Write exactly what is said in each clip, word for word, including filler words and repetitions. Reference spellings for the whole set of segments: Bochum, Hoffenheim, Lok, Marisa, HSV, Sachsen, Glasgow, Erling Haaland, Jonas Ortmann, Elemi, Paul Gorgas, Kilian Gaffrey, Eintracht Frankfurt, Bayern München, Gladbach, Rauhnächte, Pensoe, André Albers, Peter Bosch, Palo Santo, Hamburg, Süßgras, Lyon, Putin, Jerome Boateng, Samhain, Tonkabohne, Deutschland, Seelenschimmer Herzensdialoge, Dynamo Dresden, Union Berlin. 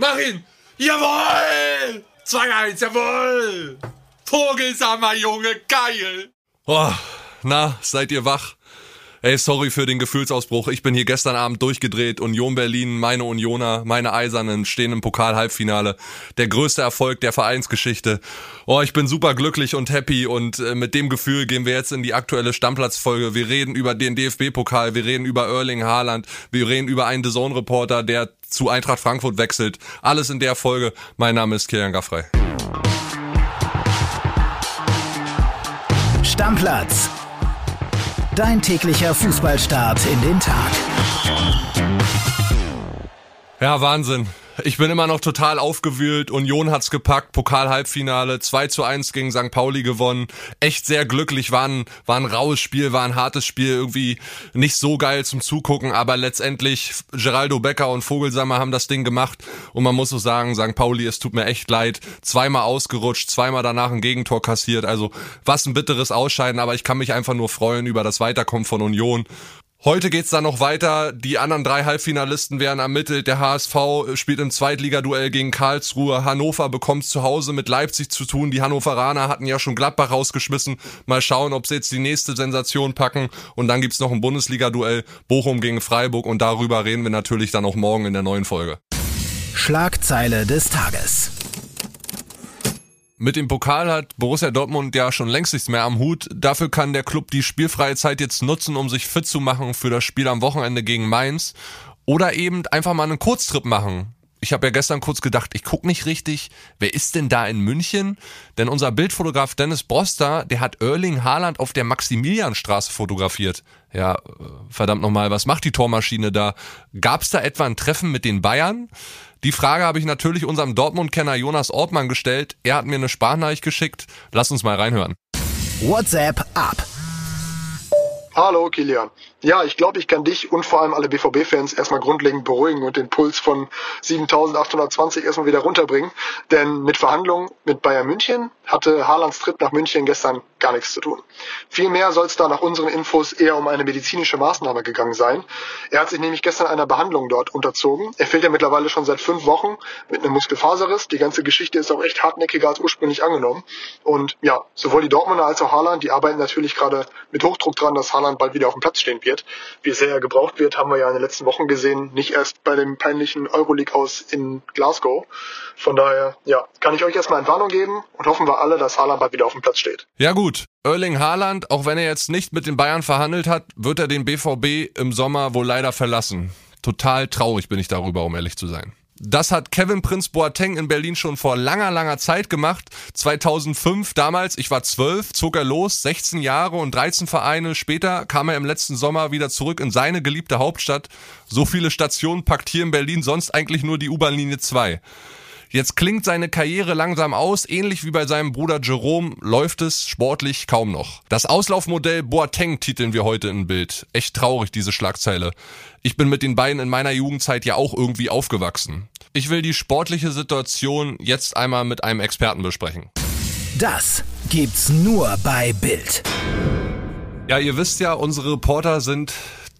Mach ihn! Jawohl! zwei eins, jawohl! Vogelsammer, Junge, geil! Oh, na, seid ihr wach? Ey, sorry für den Gefühlsausbruch. Ich bin hier gestern Abend durchgedreht. Union Berlin, meine Unioner, meine Eisernen stehen im Pokal-Halbfinale. Der größte Erfolg der Vereinsgeschichte. Oh, ich bin super glücklich und happy und äh, mit dem Gefühl gehen wir jetzt in die aktuelle Stammplatzfolge. Wir reden über den D F B-Pokal, wir reden über Erling Haaland, wir reden über einen D A Z N-Reporter, der zu Eintracht Frankfurt wechselt. Alles in der Folge. Mein Name ist Kilian Gaffrey. Stammplatz. Dein täglicher Fußballstart in den Tag. Ja, Wahnsinn. Ich bin immer noch total aufgewühlt. Union hat's gepackt. Pokal-Halbfinale. zwei zu eins gegen Sankt Pauli gewonnen. Echt sehr glücklich. War ein, war ein raues Spiel, war ein hartes Spiel. Irgendwie nicht so geil zum Zugucken. Aber letztendlich, Geraldo Becker und Vogelsammer haben das Ding gemacht. Und man muss so sagen, Sankt Pauli, es tut mir echt leid. Zweimal ausgerutscht, zweimal danach ein Gegentor kassiert. Also, was ein bitteres Ausscheiden. Aber ich kann mich einfach nur freuen über das Weiterkommen von Union. Heute geht's dann noch weiter. Die anderen drei Halbfinalisten werden ermittelt. Der H S V spielt im Zweitligaduell gegen Karlsruhe. Hannover bekommt zu Hause mit Leipzig zu tun. Die Hannoveraner hatten ja schon Gladbach rausgeschmissen. Mal schauen, ob sie jetzt die nächste Sensation packen. Und dann gibt's noch ein Bundesligaduell. Bochum gegen Freiburg. Und darüber reden wir natürlich dann auch morgen in der neuen Folge. Schlagzeile des Tages. Mit dem Pokal hat Borussia Dortmund ja schon längst nichts mehr am Hut. Dafür kann der Club die spielfreie Zeit jetzt nutzen, um sich fit zu machen für das Spiel am Wochenende gegen Mainz. Oder eben einfach mal einen Kurztrip machen. Ich habe ja gestern kurz gedacht, ich guck nicht richtig, wer ist denn da in München? Denn unser Bildfotograf Dennis Broster, der hat Erling Haaland auf der Maximilianstraße fotografiert. Ja, verdammt nochmal, was macht die Tormaschine da? Gab's da etwa ein Treffen mit den Bayern? Die Frage habe ich natürlich unserem Dortmund-Kenner Jonas Ortmann gestellt. Er hat mir eine Sprachnachricht geschickt. Lass uns mal reinhören. WhatsApp ab. Hallo Kilian. Ja, ich glaube, ich kann dich und vor allem alle B V B-Fans erstmal grundlegend beruhigen und den Puls von siebentausendachthundertzwanzig erstmal wieder runterbringen. Denn mit Verhandlungen mit Bayern München hatte Haalands Tritt nach München gestern gar nichts zu tun. Vielmehr soll es da nach unseren Infos eher um eine medizinische Maßnahme gegangen sein. Er hat sich nämlich gestern einer Behandlung dort unterzogen. Er fehlt ja mittlerweile schon seit fünf Wochen mit einem Muskelfaserriss. Die ganze Geschichte ist auch echt hartnäckiger als ursprünglich angenommen. Und ja, sowohl die Dortmunder als auch Haaland, die arbeiten natürlich gerade mit Hochdruck dran, dass Haaland bald wieder auf dem Platz stehen wird. Wie sehr er gebraucht wird, haben wir ja in den letzten Wochen gesehen, nicht erst bei dem peinlichen Euroleague aus in Glasgow. Von daher, ja, kann ich euch erstmal eine Warnung geben und hoffen wir alle, dass Haaland bald wieder auf dem Platz steht. Ja gut, Erling Haaland, auch wenn er jetzt nicht mit den Bayern verhandelt hat, wird er den B V B im Sommer wohl leider verlassen. Total traurig bin ich darüber, um ehrlich zu sein. Das hat Kevin Prince Boateng in Berlin schon vor langer, langer Zeit gemacht. zweitausendfünf damals, ich war zwölf, zog er los, sechzehn Jahre und dreizehn Vereine. Später kam er im letzten Sommer wieder zurück in seine geliebte Hauptstadt. So viele Stationen packt hier in Berlin sonst eigentlich nur die U-Bahn-Linie zwei. Jetzt klingt seine Karriere langsam aus, ähnlich wie bei seinem Bruder Jerome läuft es sportlich kaum noch. Das Auslaufmodell Boateng titeln wir heute in Bild. Echt traurig, diese Schlagzeile. Ich bin mit den beiden in meiner Jugendzeit ja auch irgendwie aufgewachsen. Ich will die sportliche Situation jetzt einmal mit einem Experten besprechen. Das gibt's nur bei Bild. Ja, ihr wisst ja, unsere Reporter sind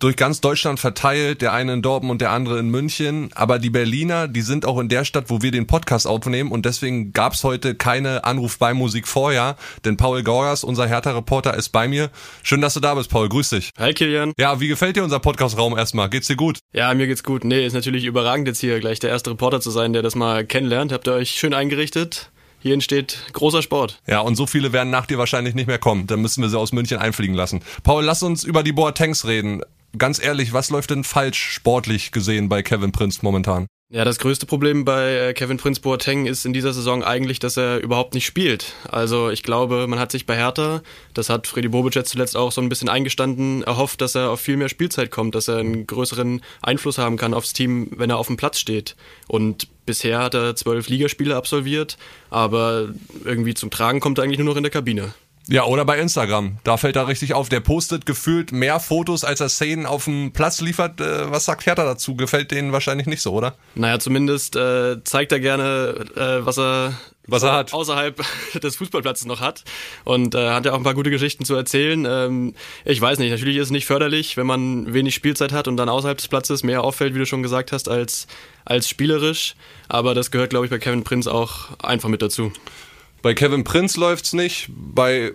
durch ganz Deutschland verteilt, der eine in Dortmund, der andere in München. Aber die Berliner, die sind auch in der Stadt, wo wir den Podcast aufnehmen. Und deswegen gab's heute keine Anruf-bei-Musik vorher. Denn Paul Gorgas, unser Hertha-Reporter, ist bei mir. Schön, dass du da bist, Paul. Grüß dich. Hi, Kilian. Ja, wie gefällt dir unser Podcast-Raum erstmal? Geht's dir gut? Ja, mir geht's gut. Nee, ist natürlich überragend jetzt hier gleich der erste Reporter zu sein, der das mal kennenlernt. Habt ihr euch schön eingerichtet? Hier entsteht großer Sport. Ja, und so viele werden nach dir wahrscheinlich nicht mehr kommen. Dann müssen wir sie aus München einfliegen lassen. Paul, lass uns über die Boatengs reden. Ganz ehrlich, was läuft denn falsch sportlich gesehen bei Kevin Prince momentan? Ja, das größte Problem bei Kevin Prince Boateng ist in dieser Saison eigentlich, dass er überhaupt nicht spielt. Also ich glaube, man hat sich bei Hertha, das hat Fredi Bobic jetzt zuletzt auch so ein bisschen eingestanden, erhofft, dass er auf viel mehr Spielzeit kommt, dass er einen größeren Einfluss haben kann aufs Team, wenn er auf dem Platz steht. Und bisher hat er zwölf Ligaspiele absolviert, aber irgendwie zum Tragen kommt er eigentlich nur noch in der Kabine. Ja, oder bei Instagram. Da fällt er richtig auf. Der postet gefühlt mehr Fotos, als er Szenen auf dem Platz liefert. Was sagt Hertha dazu? Gefällt denen wahrscheinlich nicht so, oder? Naja, zumindest äh, zeigt er gerne, äh, was er was er hat. Außerhalb des Fußballplatzes noch hat. Und äh, hat ja auch ein paar gute Geschichten zu erzählen. Ähm, ich weiß nicht, natürlich ist es nicht förderlich, wenn man wenig Spielzeit hat und dann außerhalb des Platzes mehr auffällt, wie du schon gesagt hast, als, als spielerisch. Aber das gehört, glaube ich, bei Kevin Prince auch einfach mit dazu. Bei Kevin Prince läuft's nicht, bei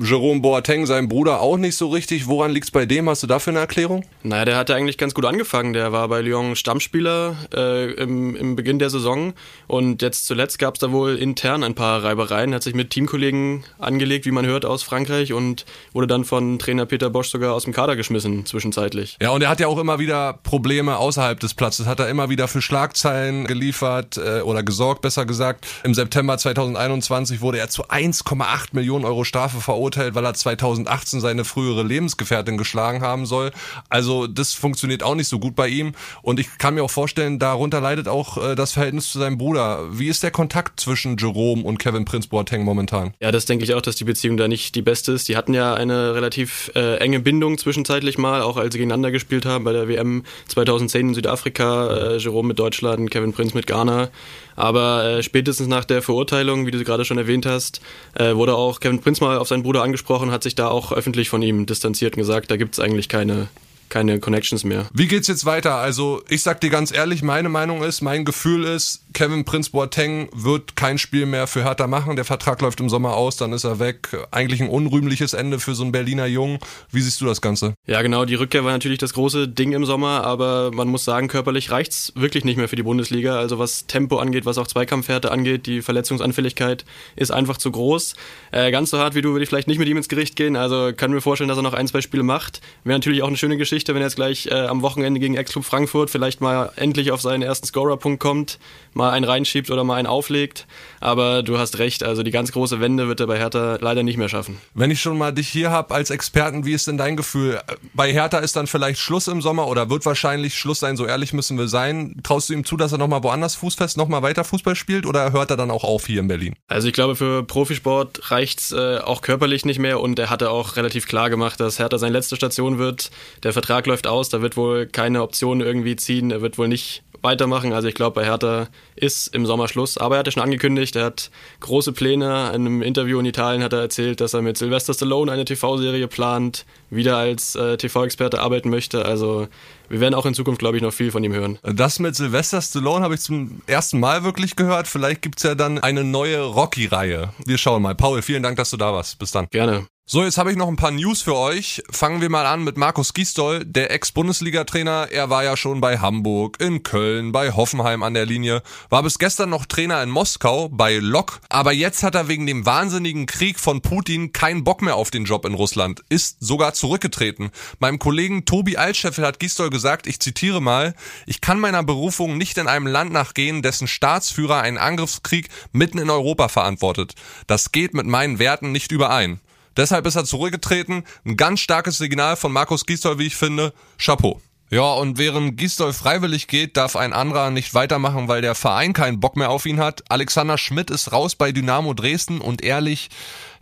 Jerome Boateng, seinem Bruder, auch nicht so richtig. Woran liegt's bei dem? Hast du dafür eine Erklärung? Naja, der hatte eigentlich ganz gut angefangen. Der war bei Lyon Stammspieler äh, im, im Beginn der Saison und jetzt zuletzt gab's da wohl intern ein paar Reibereien. Hat sich mit Teamkollegen angelegt, wie man hört, aus Frankreich und wurde dann von Trainer Peter Bosch sogar aus dem Kader geschmissen zwischenzeitlich. Ja, und er hat ja auch immer wieder Probleme außerhalb des Platzes. Hat er immer wieder für Schlagzeilen geliefert äh, oder gesorgt, besser gesagt. Im September zweitausendeinundzwanzig wurde er zu eins Komma acht Millionen Euro Strafe verurteilt, weil er zweitausendachtzehn seine frühere Lebensgefährtin geschlagen haben soll. Also das funktioniert auch nicht so gut bei ihm. Und ich kann mir auch vorstellen, darunter leidet auch das Verhältnis zu seinem Bruder. Wie ist der Kontakt zwischen Jerome und Kevin Prince Boateng momentan? Ja, das denke ich auch, dass die Beziehung da nicht die beste ist. Die hatten ja eine relativ äh, enge Bindung zwischenzeitlich mal, auch als sie gegeneinander gespielt haben bei der W M zweitausendzehn in Südafrika. Äh, Jerome mit Deutschland, Kevin Prince mit Ghana. Aber äh, spätestens nach der Verurteilung, wie du gerade schon erwähnt hast, äh, wurde auch Kevin Prince mal auf seinen Bruder angesprochen, hat sich da auch öffentlich von ihm distanziert und gesagt, da gibt es eigentlich keine, keine Connections mehr. Wie geht's jetzt weiter? Also ich sag dir ganz ehrlich, meine Meinung ist, mein Gefühl ist, Kevin Prince Boateng wird kein Spiel mehr für Hertha machen. Der Vertrag läuft im Sommer aus, dann ist er weg. Eigentlich ein unrühmliches Ende für so einen Berliner Jungen. Wie siehst du das Ganze? Ja genau, die Rückkehr war natürlich das große Ding im Sommer, aber man muss sagen, körperlich reicht's wirklich nicht mehr für die Bundesliga. Also was Tempo angeht, was auch Zweikampfhärte angeht, die Verletzungsanfälligkeit ist einfach zu groß. Äh, ganz so hart wie du würde ich vielleicht nicht mit ihm ins Gericht gehen. Also kann mir vorstellen, dass er noch ein, zwei Spiele macht. Wäre natürlich auch eine schöne Geschichte, wenn er jetzt gleich äh, am Wochenende gegen Ex-Club Frankfurt vielleicht mal endlich auf seinen ersten Scorerpunkt kommt, mal einen reinschiebt oder mal einen auflegt, aber du hast recht, also die ganz große Wende wird er bei Hertha leider nicht mehr schaffen. Wenn ich schon mal dich hier habe als Experten, wie ist denn dein Gefühl? Bei Hertha ist dann vielleicht Schluss im Sommer oder wird wahrscheinlich Schluss sein, so ehrlich müssen wir sein. Traust du ihm zu, dass er nochmal woanders Fuß fest, nochmal weiter Fußball spielt oder hört er dann auch auf hier in Berlin? Also ich glaube, für Profisport reicht's äh, auch körperlich nicht mehr und er hatte auch relativ klar gemacht, dass Hertha seine letzte Station wird. Der Vertrag läuft aus, da wird wohl keine Option irgendwie ziehen, er wird wohl nicht weitermachen, also ich glaube, bei Hertha ist im Sommer Schluss, aber er hat ja schon angekündigt, er hat große Pläne. In einem Interview in Italien hat er erzählt, dass er mit Sylvester Stallone eine T V-Serie plant, wieder als äh, T V-Experte arbeiten möchte, also wir werden auch in Zukunft, glaube ich, noch viel von ihm hören. Das mit Sylvester Stallone habe ich zum ersten Mal wirklich gehört. Vielleicht gibt es ja dann eine neue Rocky-Reihe. Wir schauen mal. Paul, vielen Dank, dass du da warst. Bis dann. Gerne. So, jetzt habe ich noch ein paar News für euch. Fangen wir mal an mit Markus Gisdol, der Ex-Bundesliga-Trainer. Er war ja schon bei Hamburg, in Köln, bei Hoffenheim an der Linie. War bis gestern noch Trainer in Moskau, bei Lok. Aber jetzt hat er wegen dem wahnsinnigen Krieg von Putin keinen Bock mehr auf den Job in Russland. Ist sogar zurückgetreten. Meinem Kollegen Tobi Altscheffel hat Gisdol gesagt, Gesagt, ich zitiere mal, ich kann meiner Berufung nicht in einem Land nachgehen, dessen Staatsführer einen Angriffskrieg mitten in Europa verantwortet. Das geht mit meinen Werten nicht überein. Deshalb ist er zurückgetreten. Ein ganz starkes Signal von Markus Gisdol, wie ich finde. Chapeau. Ja, und während Gisdol freiwillig geht, darf ein anderer nicht weitermachen, weil der Verein keinen Bock mehr auf ihn hat. Alexander Schmidt ist raus bei Dynamo Dresden und ehrlich,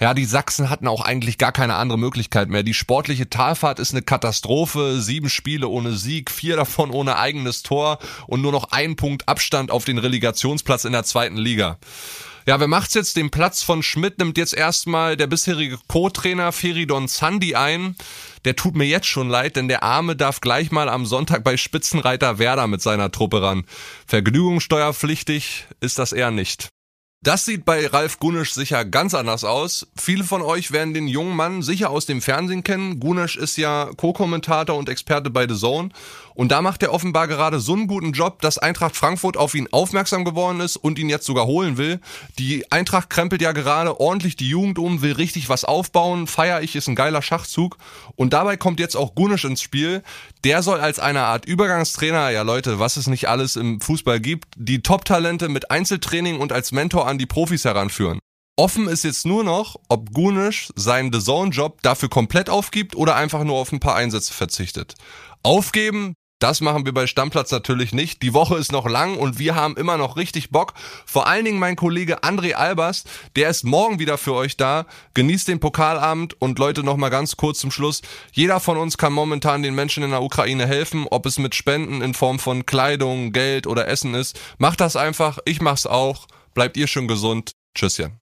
ja, die Sachsen hatten auch eigentlich gar keine andere Möglichkeit mehr. Die sportliche Talfahrt ist eine Katastrophe. Sieben Spiele ohne Sieg, vier davon ohne eigenes Tor und nur noch ein Punkt Abstand auf den Relegationsplatz in der zweiten Liga. Ja, wer macht's jetzt? Den Platz von Schmidt nimmt jetzt erstmal der bisherige Co-Trainer Feridon Sandi ein. Der tut mir jetzt schon leid, denn der Arme darf gleich mal am Sonntag bei Spitzenreiter Werder mit seiner Truppe ran. Vergnügungssteuerpflichtig ist das eher nicht. Das sieht bei Ralf Gunisch sicher ganz anders aus. Viele von euch werden den jungen Mann sicher aus dem Fernsehen kennen. Gunisch ist ja Co-Kommentator und Experte bei The Zone. Und da macht er offenbar gerade so einen guten Job, dass Eintracht Frankfurt auf ihn aufmerksam geworden ist und ihn jetzt sogar holen will. Die Eintracht krempelt ja gerade ordentlich die Jugend um, will richtig was aufbauen. Feier ich ist ein geiler Schachzug. Und dabei kommt jetzt auch Gunisch ins Spiel. Der soll als eine Art Übergangstrainer, ja Leute, was es nicht alles im Fußball gibt, die Top-Talente mit Einzeltraining und als Mentor an die Profis heranführen. Offen ist jetzt nur noch, ob Gunisch seinen The Zone-Job dafür komplett aufgibt oder einfach nur auf ein paar Einsätze verzichtet. Aufgeben, das machen wir bei Stammplatz natürlich nicht. Die Woche ist noch lang und wir haben immer noch richtig Bock. Vor allen Dingen mein Kollege André Albers, der ist morgen wieder für euch da. Genießt den Pokalabend und Leute, nochmal ganz kurz zum Schluss. Jeder von uns kann momentan den Menschen in der Ukraine helfen, ob es mit Spenden in Form von Kleidung, Geld oder Essen ist. Macht das einfach, ich mach's auch. Bleibt ihr schön gesund. Tschüss, Jan.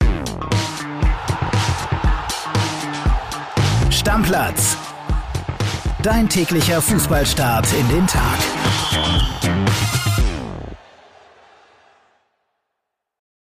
Stammplatz. Dein täglicher Fußballstart in den Tag.